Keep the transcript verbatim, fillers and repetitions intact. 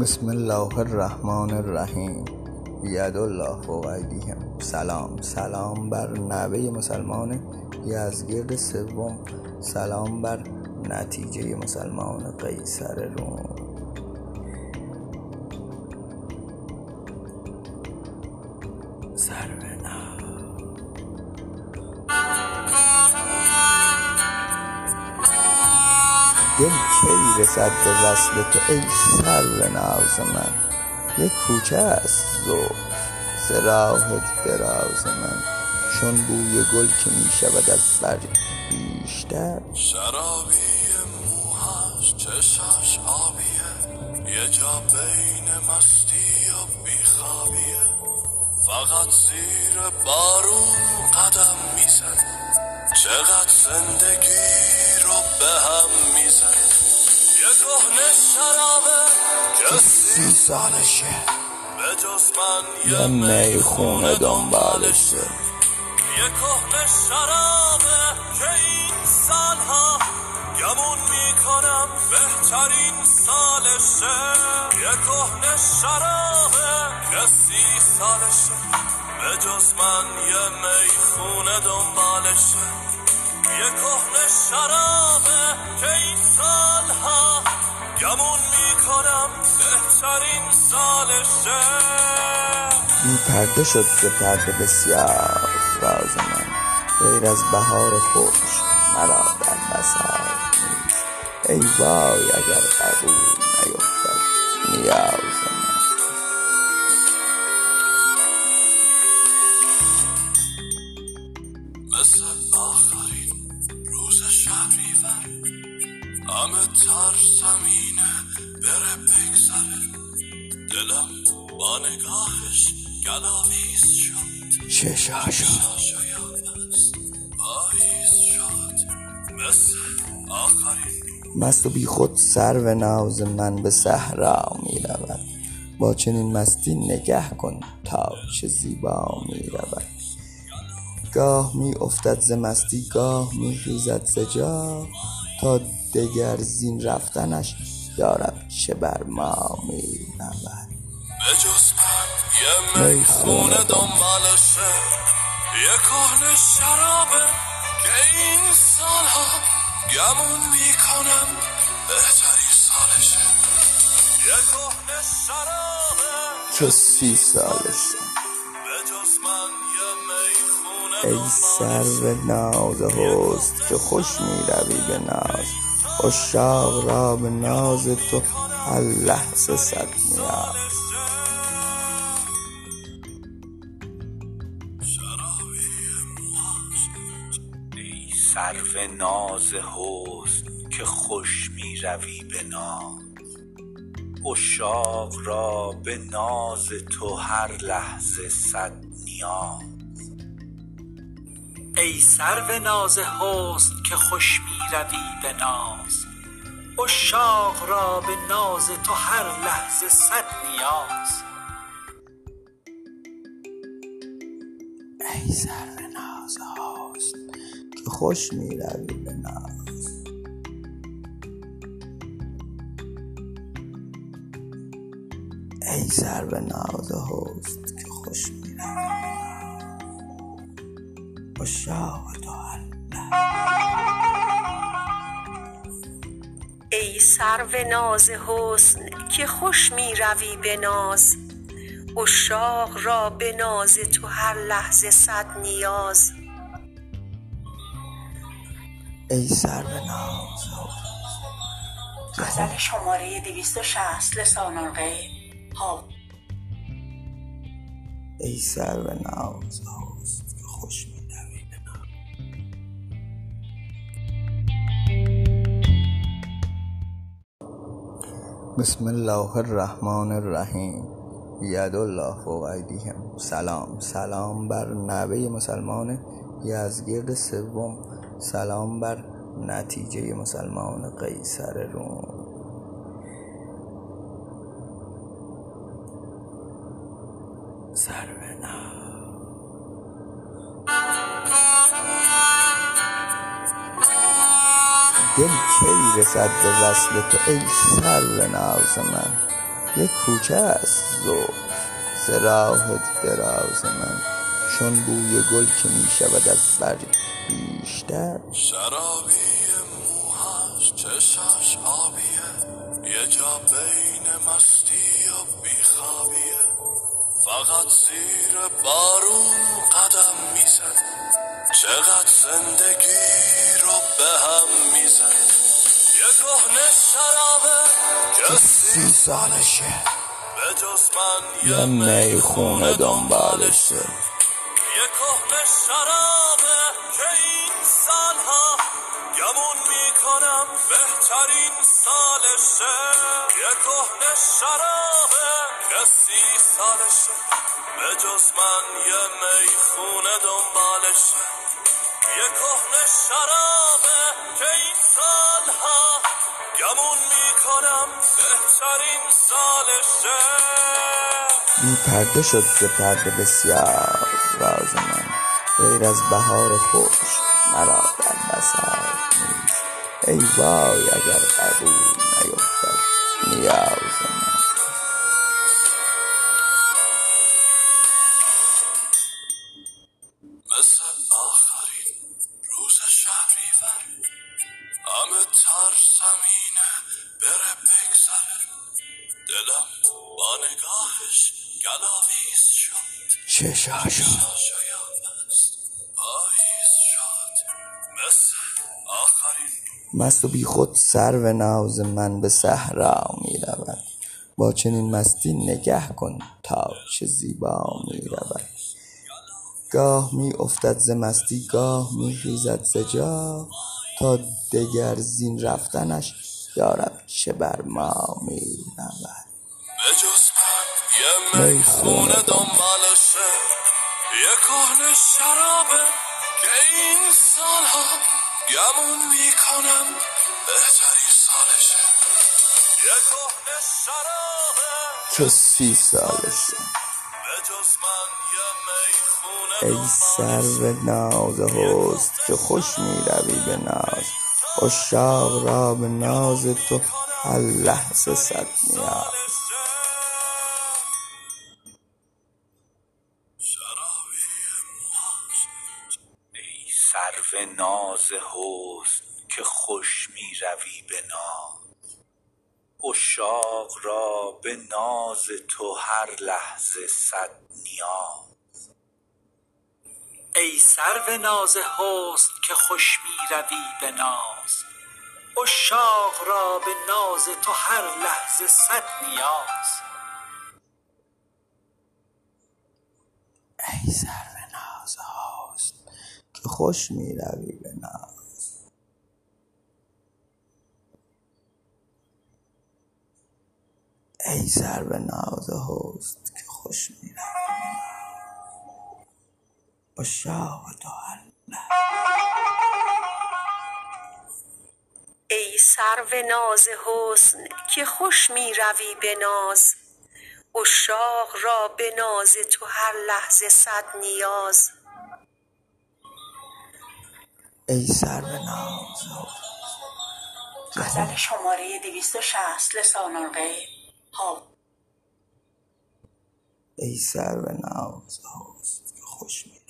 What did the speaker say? بسم الله الرحمن الرحیم. ید الله فوق ایدیهم. سلام سلام بر نوه مسلمان یزگرد سوم، سلام بر نتیجه مسلمان قیصر روم. سروناز دل کی رسد به وصل تو ای سروناز من، یک کوچه است زلف سراحت دراز من، چون بوی گل که می شود از برگ بیشتر. شرابی موهاش چشاش آبیه، یه جا بین مستی و بیخوابیه، فقط زیر بارون قدم می زن، چقدر زندگی رو به هم می زن. یه کهنه شرابه که سی سالشه، به جز من یه میخونه دنبالشه. یه کهنه شرابه که این سالها گمون می کنم بهترین سالشه. یه کهنه شرابه که سی سالشه، به جز من یه میخونه دنبالشه. یه کهنه شرابه که این سالها گمون میکنم بهترین سالشه. این پرده شد ز پرده بسیار راز من، غیر از بهار خوش مرا در بسار نیست. ای وای اگر قبول نیفتد نیاز من. مثل آخرین روز شهریور، همه تر زمینه بره بگذره، دلم با نگاهش گلاویز شد، چشا شاید پاییز شد. مثل آخرین مست و بی خود سروناز من به صحرا می رود، با چنین مستی نگه کن تا چه زیبا می رود. گاه می افتد ز مستی، گاه می خیزد ز جا، تا دگر زین رفتنش دارد چه بر ما می نبرد. به جز من یه میخونه دنبالشه، یه کهنه شرابه که این سالها گمون می کنم بهترین سالشه. یه کهنه شرابه که سی سالشه، ای سروناز هست که خوش می روی به ناز، عشاق را به ناز تو هر لحظه صد نیاز. ای سروناز هست که خوش می روی به ناز، عشاق را به ناز تو هر لحظه صد نیاز. ای سروناز هست که خوش می روی به ناز، عشاق را به ناز تو هر لحظه صد نیاز. ای سروناز هست که خوش می روی به ناز. ای سروناز هست که خوش می روی به ناز، ای سروناز حسن که خوش می روی به ناز، عشاق را به ناز تو هر لحظه صد نیاز. ای سروناز غزل شماره دویست و شصت لسان‌الغیب. ای سروناز حسن که خوش می بسم الله الرحمن الرحیم. ید الله فوق ایدیهم. سلام سلام بر نوه مسلمان یزگرد سوم، سلام بر نتیجه مسلمان قیصر روم. سروناز دل کی رسد به وصل تو ای سروناز من، یک کوچه است زلف سراحت دراز من، چون بوی گل که می شود از برگ بیشتر. شرابی موهاش چشاش آبیه، یه جا بین مستی و بیخوابیه، فقط زیر بارون قدم می زن، چقدر زندگی رو به هم می زن. یه کهنه شرابه که سی سالشه، به جز من یه میخونه دنبالشه. یه کهنه شرابه که این سالها گمون میکنم بهترین سالشه. یه کهنه شرابه که سی سالشه، به جز من یه میخونه دنبالشه. یه کهنه شرابه که این سالها گمون میکنم بهترین سالشه. این پرده شد ز پرده بسیار راز من، غیر از بهار خوش مرا در بسر نیست. ای وای اگر قبول نیفتد نیاز من. مثل آخرین روز شهریور، همه تر زمینه بره بگذره، دلم با نگاهش گلاویز شد، چشاشا شایفست پاییز شد. مثل آخرین مست و بی خود سر و ناز من به صحرا می رود، با چنین مستی نگه کن تا چه زیبا می رود. گاه می افتد ز مستی، گاه می ریزد ز جا، تا دگر زین رفتنش یارب چه بر ما می نود. به جز من یه میخونه دنبالشه، یه کهنه شرابه که این سالها گمون میکنم بهترین سالشه. یه کهنه شرابه چه سی سالشه، به جز من یه میخونه دنبالشه. ای سرو ناز هست که خوش میروی به ناز، عشاق را به ناز تو هر لحظه صد نیاز. ای سرو ناز حسن که خوش می روی به ناز، عشاق را به ناز تو هر لحظه صد نیاز. ای سرو ناز حسن که خوش می روی به ناز، عشاق را به ناز تو هر لحظه صد نیاز. ای سرو ناز حسن که خوش می روی به ناز. ای سرو ناز حسن که خوش می روی به ناز، عشاق را به ناز. ای سرو ناز حسن که خوش می روی به ناز، عشاق را به ناز تو هر لحظه صد نیاز. ای سرو ناز حسن. غزل شماره دویست و شصت لسانان غیب. ای سرو ناز حسن که خوش می